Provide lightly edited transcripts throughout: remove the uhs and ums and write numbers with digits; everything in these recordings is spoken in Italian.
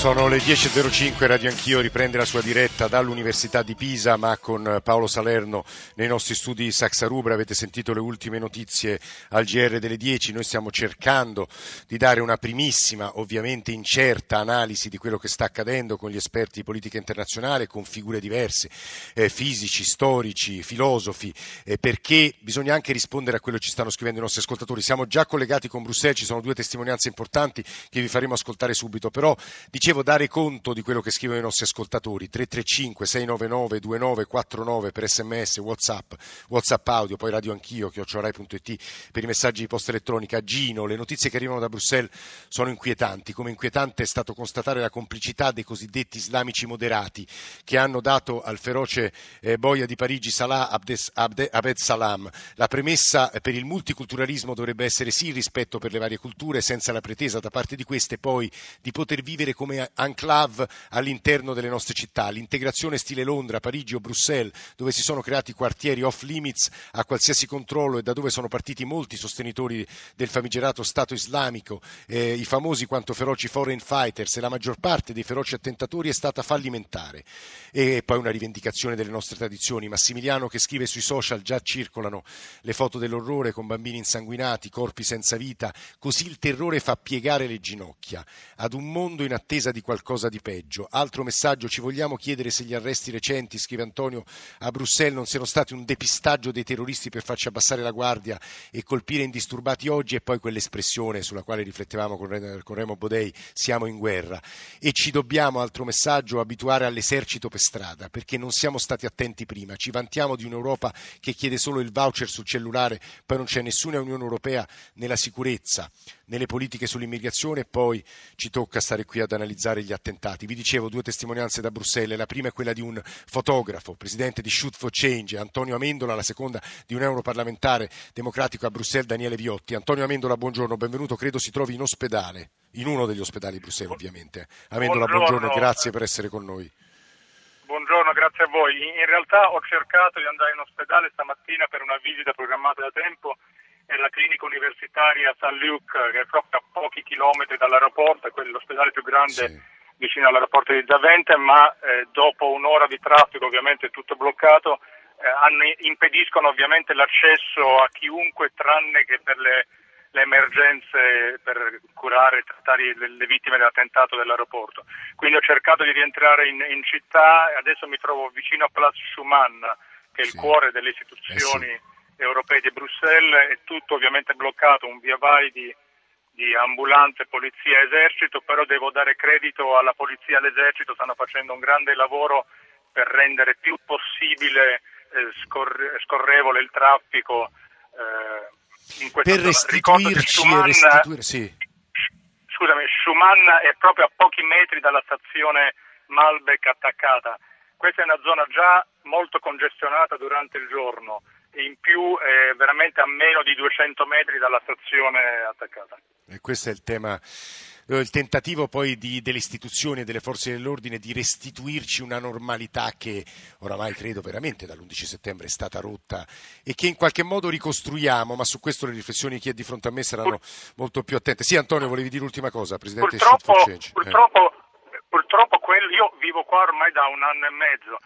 Sono le 10.05, Radio Anch'io riprende la sua diretta dall'Università di Pisa, ma con Paolo Salerno nei nostri studi Saxa Rubra. Avete sentito le ultime notizie al GR delle 10, noi stiamo cercando di dare una primissima, ovviamente incerta, analisi di quello che sta accadendo con gli esperti di politica internazionale, con figure diverse, fisici, storici, filosofi, perché bisogna anche rispondere a quello che ci stanno scrivendo i nostri ascoltatori. Siamo già collegati con Bruxelles, ci sono due testimonianze importanti che vi faremo ascoltare subito, però devo dare conto di quello che scrivono i nostri ascoltatori. 335 699 2949 per sms, whatsapp audio, poi Radio Anch'io @rai.it per i messaggi di posta elettronica. Gino, le notizie che arrivano da Bruxelles sono inquietanti, come inquietante è stato constatare la complicità dei cosiddetti islamici moderati che hanno dato al feroce boia di Parigi Salah Abdes Salam. La premessa per il multiculturalismo dovrebbe essere sì il rispetto per le varie culture, senza la pretesa da parte di queste poi di poter vivere come enclave all'interno delle nostre città. L'integrazione stile Londra, Parigi o Bruxelles, dove si sono creati quartieri off limits a qualsiasi controllo e da dove sono partiti molti sostenitori del famigerato Stato Islamico, i famosi quanto feroci foreign fighters, e la maggior parte dei feroci attentatori è stata fallimentare. E poi una rivendicazione delle nostre tradizioni. Massimiliano che scrive sui social: già circolano le foto dell'orrore con bambini insanguinati, corpi senza vita, così il terrore fa piegare le ginocchia ad un mondo in attesa di qualcosa di peggio. Altro messaggio: ci vogliamo chiedere se gli arresti recenti, scrive Antonio, a Bruxelles non siano stati un depistaggio dei terroristi per farci abbassare la guardia e colpire indisturbati oggi. E poi quell'espressione sulla quale riflettevamo con Remo Bodei, siamo in guerra e ci dobbiamo, altro messaggio, abituare all'esercito per strada perché non siamo stati attenti prima. Ci vantiamo di un'Europa che chiede solo il voucher sul cellulare, poi non c'è nessuna Unione Europea nella sicurezza, nelle politiche sull'immigrazione, e poi ci tocca stare qui ad analizzare gli attentati. Vi dicevo, due testimonianze da Bruxelles, la prima è quella di un fotografo, presidente di Shoot for Change, Antonio Amendola, la seconda di un europarlamentare democratico a Bruxelles, Daniele Viotti. Antonio Amendola, buongiorno, benvenuto, credo si trovi in ospedale, in uno degli ospedali di Bruxelles ovviamente. Amendola, buongiorno, grazie per essere con noi. Buongiorno, grazie a voi. In realtà ho cercato di andare in ospedale stamattina per una visita programmata da tempo nella clinica universitaria San Luke, che è proprio a pochi chilometri dall'aeroporto, è l'ospedale più grande vicino all'aeroporto di Zaventem, ma dopo un'ora di traffico, ovviamente tutto bloccato, impediscono ovviamente l'accesso a chiunque tranne che per le emergenze, per curare e trattare le vittime dell'attentato dell'aeroporto. Quindi ho cercato di rientrare in città e adesso mi trovo vicino a Place Schumann, che è il cuore delle istituzioni europei di Bruxelles. È tutto ovviamente bloccato, un via vai di ambulanze, polizia, esercito, però devo dare credito alla polizia e all'esercito, stanno facendo un grande lavoro per rendere più possibile scorrevole il traffico in questo per restituirci e restituire. Scusami, Schumann è proprio a pochi metri dalla stazione Maelbeek attaccata. Questa è una zona già molto congestionata durante il giorno, in più è veramente a meno di 200 metri dalla stazione attaccata. E questo è il tema, il tentativo poi delle istituzioni e delle forze dell'ordine di restituirci una normalità che oramai credo veramente dall'11 settembre è stata rotta e che in qualche modo ricostruiamo, ma su questo le riflessioni di chi è di fronte a me saranno molto più attente. Sì, Antonio, volevi dire l'ultima cosa, Presidente? Purtroppo io vivo qua ormai da un anno e mezzo.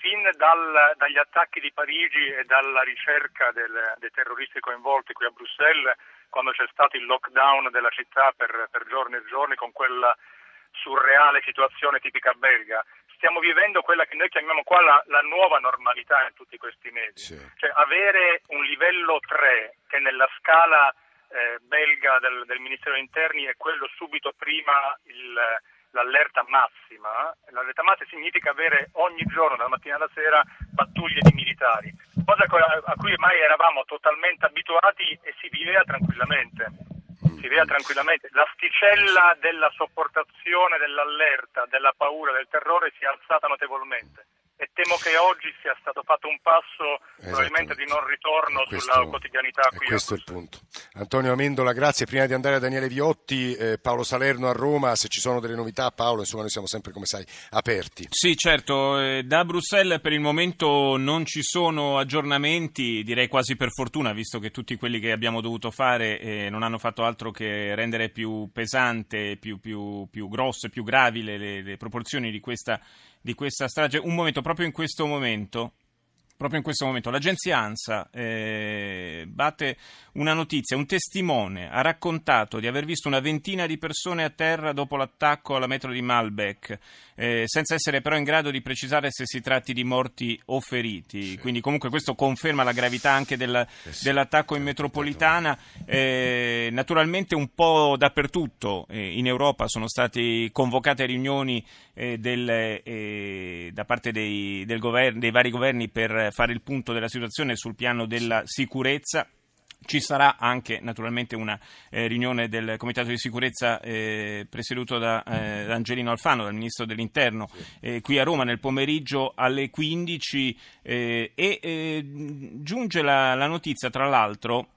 Fin dagli attacchi di Parigi e dalla ricerca dei terroristi coinvolti qui a Bruxelles, quando c'è stato il lockdown della città per giorni e giorni con quella surreale situazione tipica belga, stiamo vivendo quella che noi chiamiamo qua la nuova normalità in tutti questi mesi. Cioè avere un livello 3 che nella scala belga del Ministero degli Interni è quello subito prima l'allerta massima. L'allerta massima significa avere ogni giorno, dalla mattina alla sera, pattuglie di militari, cosa a cui ormai eravamo totalmente abituati e si viveva tranquillamente. L'asticella della sopportazione dell'allerta, della paura, del terrore si è alzata notevolmente. È temo che oggi sia stato fatto un passo probabilmente di non ritorno sulla quotidianità. Qui questo è il punto. Antonio Amendola, grazie. Prima di andare a Daniele Viotti, Paolo Salerno a Roma, se ci sono delle novità. Paolo, insomma, noi siamo sempre, come sai, aperti. Sì, certo, da Bruxelles per il momento non ci sono aggiornamenti, direi quasi per fortuna, visto che tutti quelli che abbiamo dovuto fare non hanno fatto altro che rendere più pesante, più grosse, più gravi le proporzioni di questa strage. Un momento, proprio in questo momento, l'agenzia ANSA batte una notizia. Un testimone ha raccontato di aver visto una ventina di persone a terra dopo l'attacco alla metro di Maelbeek, senza essere però in grado di precisare se si tratti di morti o feriti. Sì. Quindi comunque questo conferma la gravità anche dell'attacco in metropolitana. Naturalmente un po' dappertutto in Europa sono state convocate riunioni da parte dei vari governi per fare il punto della situazione sul piano della sicurezza. Ci sarà anche naturalmente una riunione del Comitato di Sicurezza presieduto da Angelino Alfano, dal Ministro dell'Interno, qui a Roma nel pomeriggio alle 15 giunge la notizia, tra l'altro,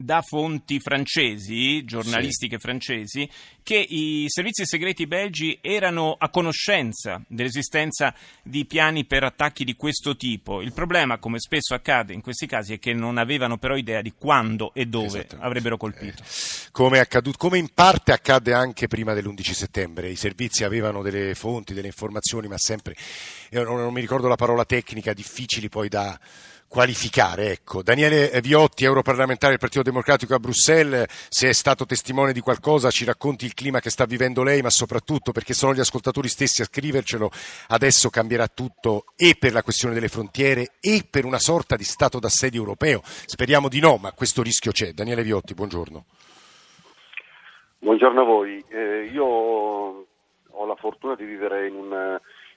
da fonti francesi, giornalistiche francesi, che i servizi segreti belgi erano a conoscenza dell'esistenza di piani per attacchi di questo tipo. Il problema, come spesso accade in questi casi, è che non avevano però idea di quando e dove avrebbero colpito. Come in parte accadde anche prima dell'11 settembre. I servizi avevano delle fonti, delle informazioni, ma sempre, non mi ricordo la parola tecnica, difficili poi da qualificare, ecco. Daniele Viotti, europarlamentare del Partito Democratico a Bruxelles, se è stato testimone di qualcosa ci racconti il clima che sta vivendo lei, ma soprattutto perché sono gli ascoltatori stessi a scrivercelo. Adesso cambierà tutto, e per la questione delle frontiere e per una sorta di stato d'assedio europeo. Speriamo di no, ma questo rischio c'è. Daniele Viotti, buongiorno. Buongiorno a voi. Io ho la fortuna di vivere in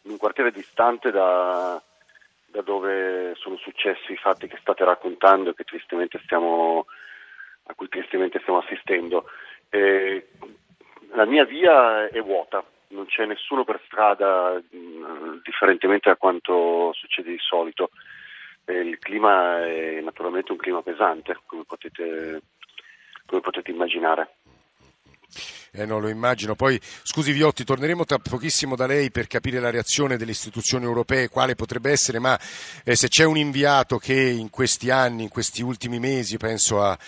un quartiere distante da dove sono successi i fatti che state raccontando e a cui tristemente stiamo assistendo. La mia via è vuota, non c'è nessuno per strada, differentemente da quanto succede di solito. Il clima è naturalmente un clima pesante, come potete immaginare. No, lo immagino. Poi, scusi Viotti, torneremo tra pochissimo da lei per capire la reazione delle istituzioni europee, quale potrebbe essere, ma se c'è un inviato che in questi anni, in questi ultimi mesi, penso a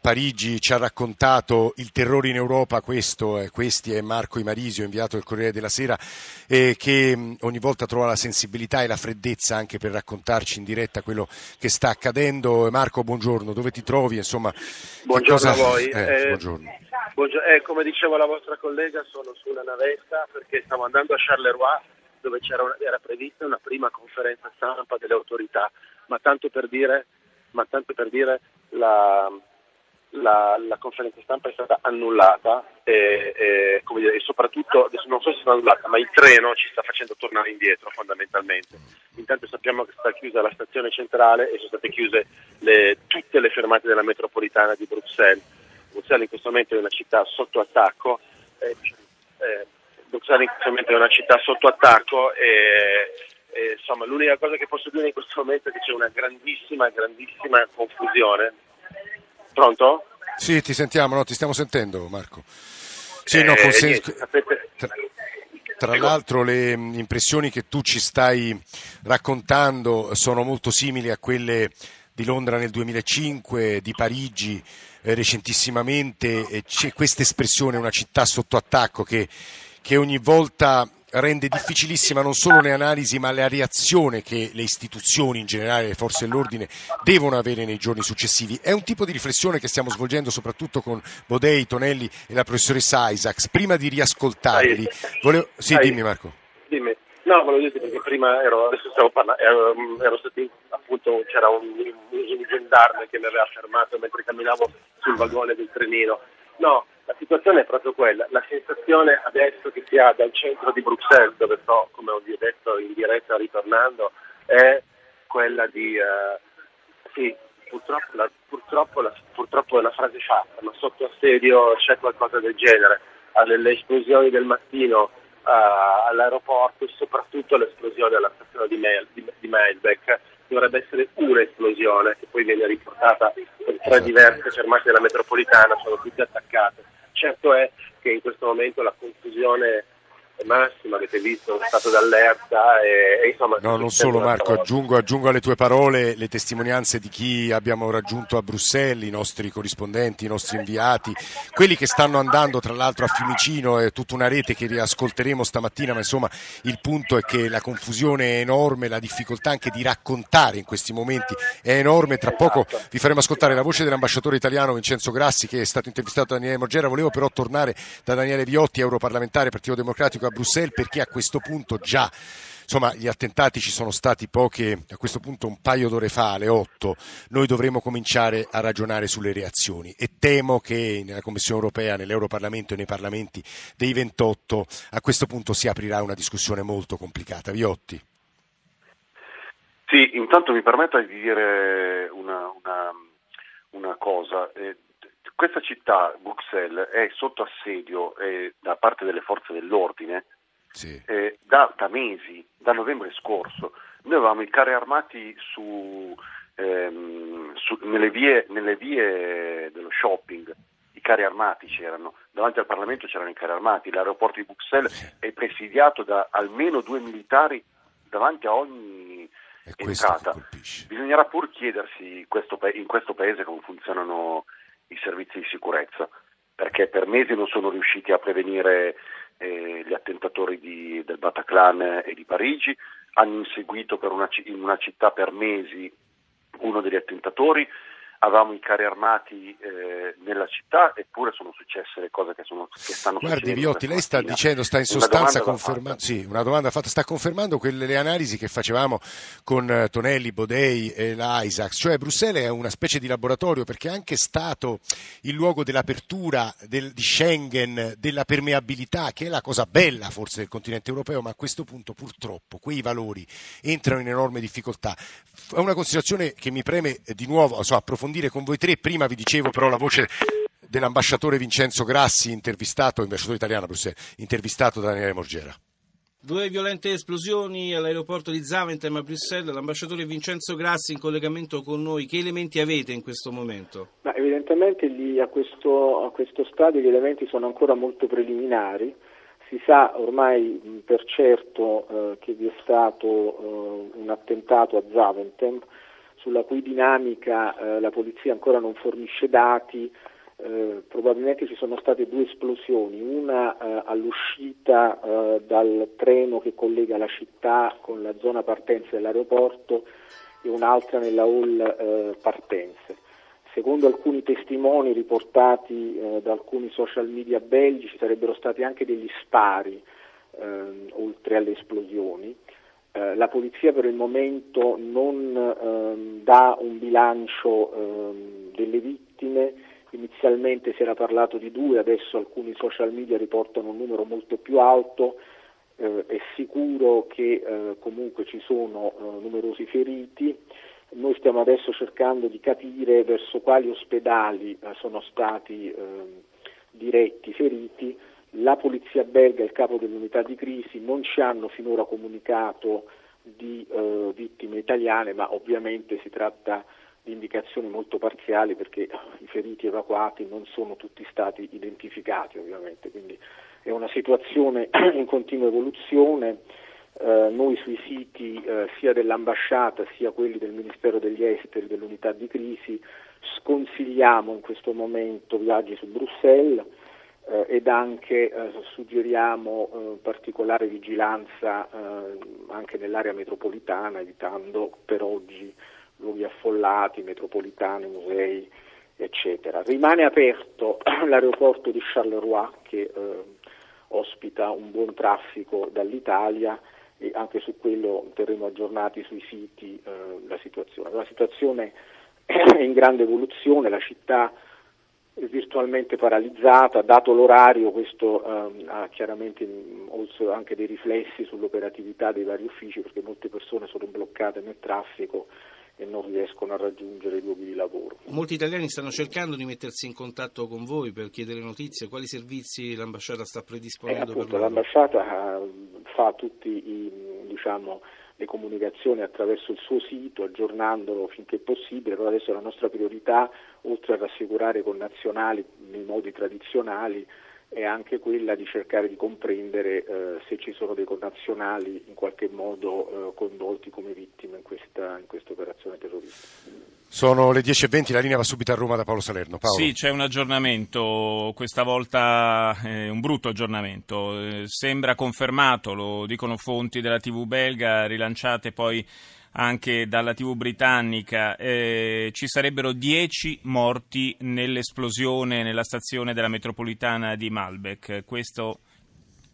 Parigi, ci ha raccontato il terrore in Europa, questi è Marco Imarisio, inviato del Corriere della Sera, che ogni volta trova la sensibilità e la freddezza anche per raccontarci in diretta quello che sta accadendo. Marco, buongiorno, dove ti trovi? Insomma, buongiorno a voi. Buongiorno. Come dicevo la vostra collega, sono su una navetta perché stavo andando a Charleroi, dove era prevista una prima conferenza stampa delle autorità, ma tanto per dire la conferenza stampa è stata annullata e soprattutto, non so se è stata annullata, ma il treno ci sta facendo tornare indietro fondamentalmente. Intanto sappiamo che sta chiusa la stazione centrale e sono state chiuse tutte le fermate della metropolitana di Bruxelles. Bruxelles in questo momento è una città sotto attacco, e insomma l'unica cosa che posso dire in questo momento è che c'è una grandissima confusione. Pronto? Sì, ti sentiamo, ti stiamo sentendo, Marco. Sì, tra l'altro le impressioni che tu ci stai raccontando sono molto simili a quelle di Londra nel 2005, di Parigi recentissimamente. C'è questa espressione, una città sotto attacco, che ogni volta rende difficilissima non solo le analisi ma la reazione che le istituzioni in generale, le forze dell'ordine, devono avere nei giorni successivi. È un tipo di riflessione che stiamo svolgendo soprattutto con Bodei, Tonelli e la professoressa Isaacs. Prima di riascoltarli Sì, dimmi Marco. Dimmi. No, volevo dire perché prima ero stato, appunto, c'era un gendarme che mi aveva fermato mentre camminavo sul vagone del trenino. No, la situazione è proprio quella. La sensazione adesso che si ha dal centro di Bruxelles, dove sto, come ho detto in diretta ritornando, è quella di sì, purtroppo è una frase fatta, ma sotto assedio c'è qualcosa del genere. Alle esplosioni del mattino all'aeroporto, soprattutto l'esplosione alla stazione di Maelbeek. Dovrebbe essere un'esplosione che poi viene riportata per tre diverse fermate della metropolitana, sono tutte attaccate. Certo è che in questo momento la confusione è massima, avete visto lo stato d'allerta e insomma... No, non solo Marco, aggiungo alle tue parole le testimonianze di chi abbiamo raggiunto a Bruxelles, i nostri corrispondenti, i nostri inviati, quelli che stanno andando tra l'altro a Fiumicino, è tutta una rete che riascolteremo stamattina, ma insomma il punto è che la confusione è enorme, la difficoltà anche di raccontare in questi momenti è enorme. Tra poco vi faremo ascoltare la voce dell'ambasciatore italiano Vincenzo Grassi, che è stato intervistato da Daniele Morgera. Volevo però tornare da Daniele Viotti, europarlamentare Partito Democratico a Bruxelles, perché a questo punto già, insomma, gli attentati ci sono stati poche, a questo punto un paio d'ore fa, alle 8, noi dovremo cominciare a ragionare sulle reazioni e temo che nella Commissione europea, nell'Europarlamento e nei parlamenti dei 28 a questo punto si aprirà una discussione molto complicata. Viotti. Sì, intanto mi permetta di dire una cosa. Questa città, Bruxelles, è sotto assedio da parte delle forze dell'ordine da mesi, da novembre scorso. Noi avevamo i carri armati nelle vie dello shopping, i carri armati c'erano, davanti al Parlamento c'erano i carri armati, l'aeroporto di Bruxelles è presidiato da almeno 2 militari davanti a ogni... entrata. Bisognerà pur chiedersi in questo paese come funzionano i servizi di sicurezza, perché per mesi non sono riusciti a prevenire gli attentatori del Bataclan e di Parigi, hanno inseguito in una città per mesi uno degli attentatori, avevamo i carri armati nella città, eppure sono successe le cose che stanno succedendo. Guardi Viotti, lei sta dicendo, sta in sostanza confermando, sì, una domanda fatta, sta confermando le analisi che facevamo con Tonelli, Bodei e la Isaacs, cioè Bruxelles è una specie di laboratorio perché è anche stato il luogo dell'apertura di Schengen, della permeabilità, che è la cosa bella forse del continente europeo, ma a questo punto purtroppo quei valori entrano in enorme difficoltà. È una considerazione che mi preme di nuovo approfondire con voi tre. Prima vi dicevo però la voce dell'ambasciatore Vincenzo Grassi, ambasciatore italiano a Bruxelles, intervistato da Daniele Morgera. 2 violente esplosioni all'aeroporto di Zaventem a Bruxelles. L'ambasciatore Vincenzo Grassi in collegamento con noi. Che elementi avete in questo momento? Ma evidentemente lì a questo stadio gli elementi sono ancora molto preliminari. Si sa ormai per certo che vi è stato un attentato a Zaventem, sulla cui dinamica la polizia ancora non fornisce dati. Probabilmente ci sono state 2 esplosioni, una all'uscita dal treno che collega la città con la zona partenze dell'aeroporto e un'altra nella hall partenze. Secondo alcuni testimoni riportati da alcuni social media belgici sarebbero stati anche degli spari oltre alle esplosioni. La polizia per il momento non dà un bilancio delle vittime, inizialmente si era parlato di 2, adesso alcuni social media riportano un numero molto più alto, è sicuro che comunque ci sono numerosi feriti. Noi stiamo adesso cercando di capire verso quali ospedali sono stati diretti i feriti. La polizia belga e il capo dell'unità di crisi non ci hanno finora comunicato di vittime italiane, ma ovviamente si tratta di indicazioni molto parziali perché i feriti evacuati non sono tutti stati identificati ovviamente, quindi è una situazione in continua evoluzione. Noi sui siti sia dell'ambasciata sia quelli del Ministero degli Esteri, dell'unità di crisi, sconsigliamo in questo momento viaggi su Bruxelles ed anche suggeriamo particolare vigilanza anche nell'area metropolitana, evitando per oggi luoghi affollati, metropolitane, musei, eccetera. Rimane aperto l'aeroporto di Charleroi che ospita un buon traffico dall'Italia e anche su quello terremo aggiornati sui siti la situazione. La situazione è in grande evoluzione, la città virtualmente paralizzata, dato l'orario questo ha chiaramente anche dei riflessi sull'operatività dei vari uffici perché molte persone sono bloccate nel traffico e non riescono a raggiungere i luoghi di lavoro. Molti italiani stanno cercando di mettersi in contatto con voi per chiedere notizie. Quali servizi l'ambasciata sta predisponendo? Appunto, per loro? L'ambasciata fa tutti le comunicazioni attraverso il suo sito, aggiornandolo finché possibile, però adesso la nostra priorità, oltre a rassicurare i connazionali nei modi tradizionali, è anche quella di cercare di comprendere se ci sono dei connazionali in qualche modo coinvolti come vittime in questa operazione terroristica. Sono le 10:20, la linea va subito a Roma da Paolo Salerno. Paolo. Sì, c'è un aggiornamento, questa volta un brutto aggiornamento, sembra confermato, lo dicono fonti della TV belga rilanciate poi anche dalla TV britannica, ci sarebbero 10 morti nell'esplosione nella stazione della metropolitana di Maelbeek. Questo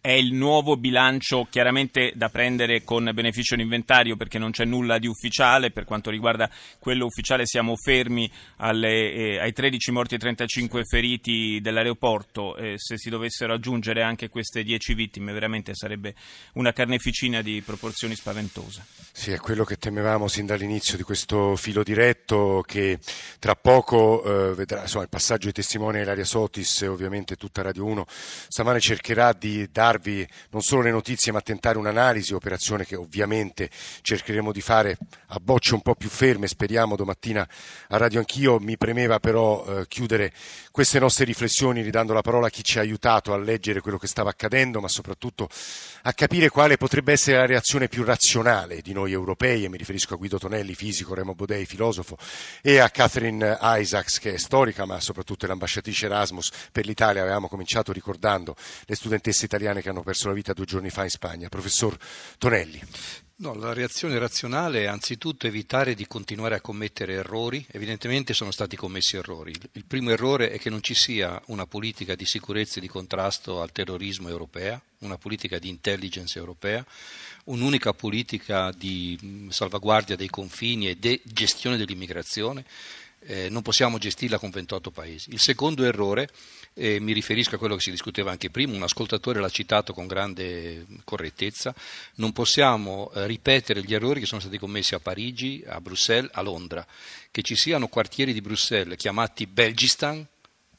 è il nuovo bilancio, chiaramente da prendere con beneficio d'inventario perché non c'è nulla di ufficiale. Per quanto riguarda quello ufficiale siamo fermi ai 13 morti e 35 feriti dell'aeroporto. Se si dovessero aggiungere anche queste 10 vittime veramente sarebbe una carneficina di proporzioni spaventose. Sì, è quello che temevamo sin dall'inizio di questo filo diretto, che tra poco vedrà il passaggio di testimone Ilaria Sotis. Ovviamente tutta Radio 1 stamane cercherà di darvi non solo le notizie ma tentare un'analisi, operazione che ovviamente cercheremo di fare a bocce un po' più ferme, speriamo domattina a Radio Anch'io. Mi premeva però chiudere queste nostre riflessioni ridando la parola a chi ci ha aiutato a leggere quello che stava accadendo, ma soprattutto a capire quale potrebbe essere la reazione più razionale di noi europei, e mi riferisco a Guido Tonelli, fisico, Remo Bodei, filosofo, e a Catherine Isaacs, che è storica ma soprattutto è l'ambasciatrice Erasmus per l'Italia. Avevamo cominciato ricordando le studentesse italiane che hanno perso la vita 2 giorni fa in Spagna. Professor Tonelli. No, la reazione razionale è anzitutto evitare di continuare a commettere errori. Evidentemente sono stati commessi errori. Il primo errore è che non ci sia una politica di sicurezza e di contrasto al terrorismo europea, una politica di intelligence europea, un'unica politica di salvaguardia dei confini e di gestione dell'immigrazione. Non possiamo gestirla con 28 paesi. Il secondo errore, mi riferisco a quello che si discuteva anche prima, un ascoltatore l'ha citato con grande correttezza, non possiamo ripetere gli errori che sono stati commessi a Parigi, a Bruxelles, a Londra. Che ci siano quartieri di Bruxelles chiamati Belgistan,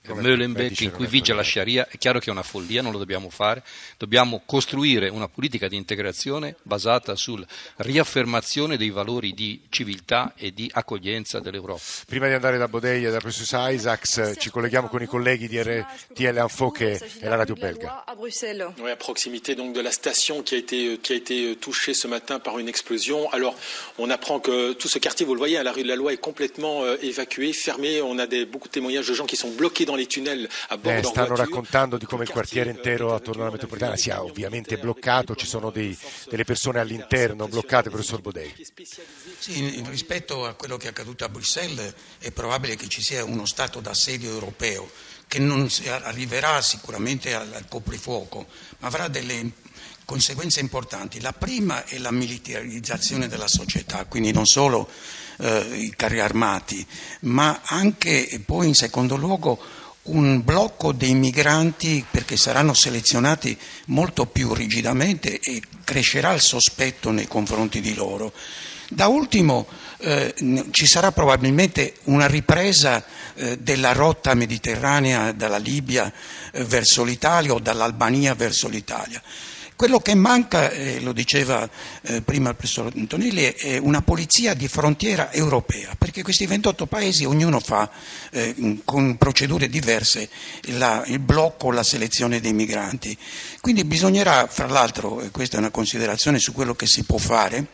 Maelbeek, in cui vige la Sharia, è chiaro che è una follia, non lo dobbiamo fare. Dobbiamo costruire una politica di integrazione basata sulla riaffermazione dei valori di civiltà e di accoglienza dell'Europa. Prima di andare da Bodei e da professor Isaacs, ci colleghiamo con i colleghi di RTL Info, che è la radio belga. Oui, à proximité donc de la station qui a été touchée ce matin par une explosion. Alors, on apprend que tout ce quartier, vous le voyez, à la rue de la Loi est complètement évacué, fermé. On a beaucoup de témoignages de gens qui sont bloqués dans les tunnels à bord en voiture. Stanno raccontando di come il quartiere intero attorno alla metropolitana sia ovviamente bloccato, ci sono delle persone all'interno bloccate. Professor Bodei. Sì, rispetto a quello che è accaduto a Bruxelles è probabile che ci sia uno stato d'assedio europeo che non arriverà sicuramente al coprifuoco, ma avrà delle conseguenze importanti. La prima è la militarizzazione della società, quindi non solo i carri armati, ma anche poi in secondo luogo un blocco dei migranti, perché saranno selezionati molto più rigidamente e crescerà il sospetto nei confronti di loro. Da ultimo ci sarà probabilmente una ripresa della rotta mediterranea dalla Libia verso l'Italia o dall'Albania verso l'Italia. Quello che manca, lo diceva prima il professor Antonelli, è una polizia di frontiera europea, perché questi 28 paesi ognuno fa con procedure diverse il blocco, la selezione dei migranti. Quindi bisognerà, fra l'altro, e questa è una considerazione su quello che si può fare,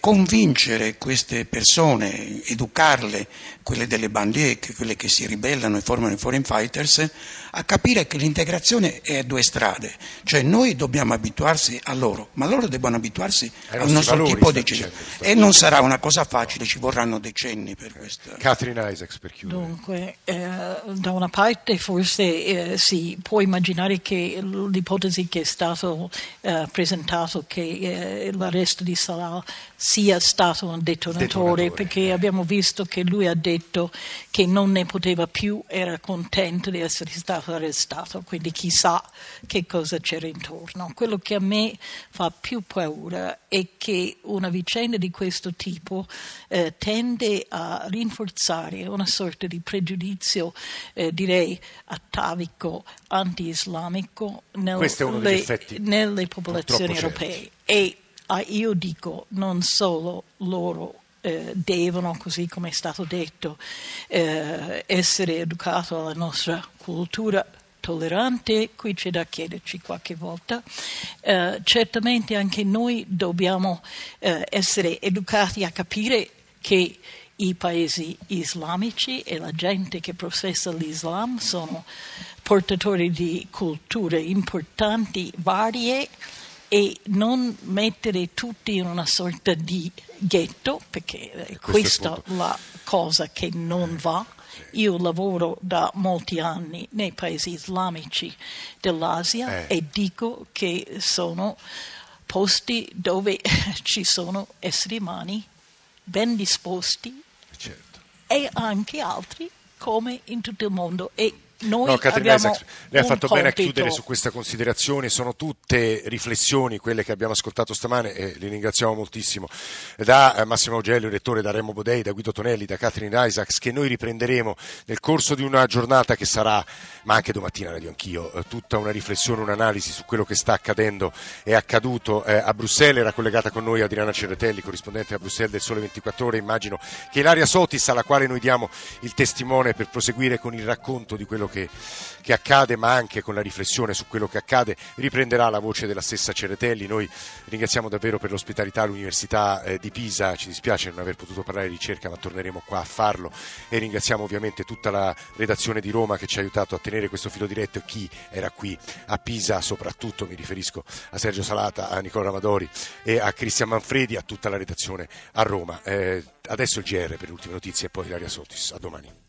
convincere queste persone, educarle, quelle delle banlieue, quelle che si ribellano e formano i foreign fighters, a capire che l'integrazione è a due strade, cioè noi dobbiamo abituarsi a loro, ma loro devono abituarsi al nostro tipo di cibo, e non sarà una cosa facile, ci vorranno decenni per questo. Catherine Isaacs, per chiudere. Dunque, da una parte forse si può immaginare che l'ipotesi che è stato presentato, che l'arresto di Salah sia stato un detonatore, perché abbiamo visto che lui ha detto che non ne poteva più, era contento di essere stato arrestato, quindi chissà che cosa c'era intorno. Quello che a me fa più paura è che una vicenda di questo tipo tende a rinforzare una sorta di pregiudizio, direi atavico, anti-islamico nelle popolazioni europee. E io dico, non solo loro devono, così come è stato detto, essere educati alla nostra cultura tollerante, qui c'è da chiederci qualche volta, certamente anche noi dobbiamo essere educati a capire che i paesi islamici e la gente che professa l'Islam sono portatori di culture importanti, varie, e non mettere tutti in una sorta di ghetto, perché questa è la cosa che non va. Io lavoro da molti anni nei paesi islamici dell'Asia e dico che sono posti dove ci sono esseri umani ben disposti, certo, e anche altri, come in tutto il mondo. E noi Catherine Isaacs, lei ha fatto bene a chiudere su questa considerazione. Sono tutte riflessioni quelle che abbiamo ascoltato stamane, e le ringraziamo moltissimo, da Massimo Augello, rettore, da Remo Bodei, da Guido Tonelli, da Catherine Isaacs, che noi riprenderemo nel corso di una giornata che sarà, ma anche domattina Radio Anch'io, tutta una riflessione, un'analisi su quello che sta accadendo e accaduto a Bruxelles. Era collegata con noi Adriana Cerretelli, corrispondente a Bruxelles del Sole 24 Ore. Immagino che Ilaria Sotis, alla quale noi diamo il testimone per proseguire con il racconto di quello che accade, ma anche con la riflessione su quello che accade, riprenderà la voce della stessa Cerretelli. Noi ringraziamo davvero per l'ospitalità l'Università di Pisa, ci dispiace non aver potuto parlare di ricerca, ma torneremo qua a farlo, e ringraziamo ovviamente tutta la redazione di Roma che ci ha aiutato a tenere questo filo diretto, e chi era qui a Pisa soprattutto, mi riferisco a Sergio Salata, a Nicola Ramadori e a Cristian Manfredi, a tutta la redazione a Roma. Adesso il GR per le ultime notizie e poi Ilaria Sotis. A domani.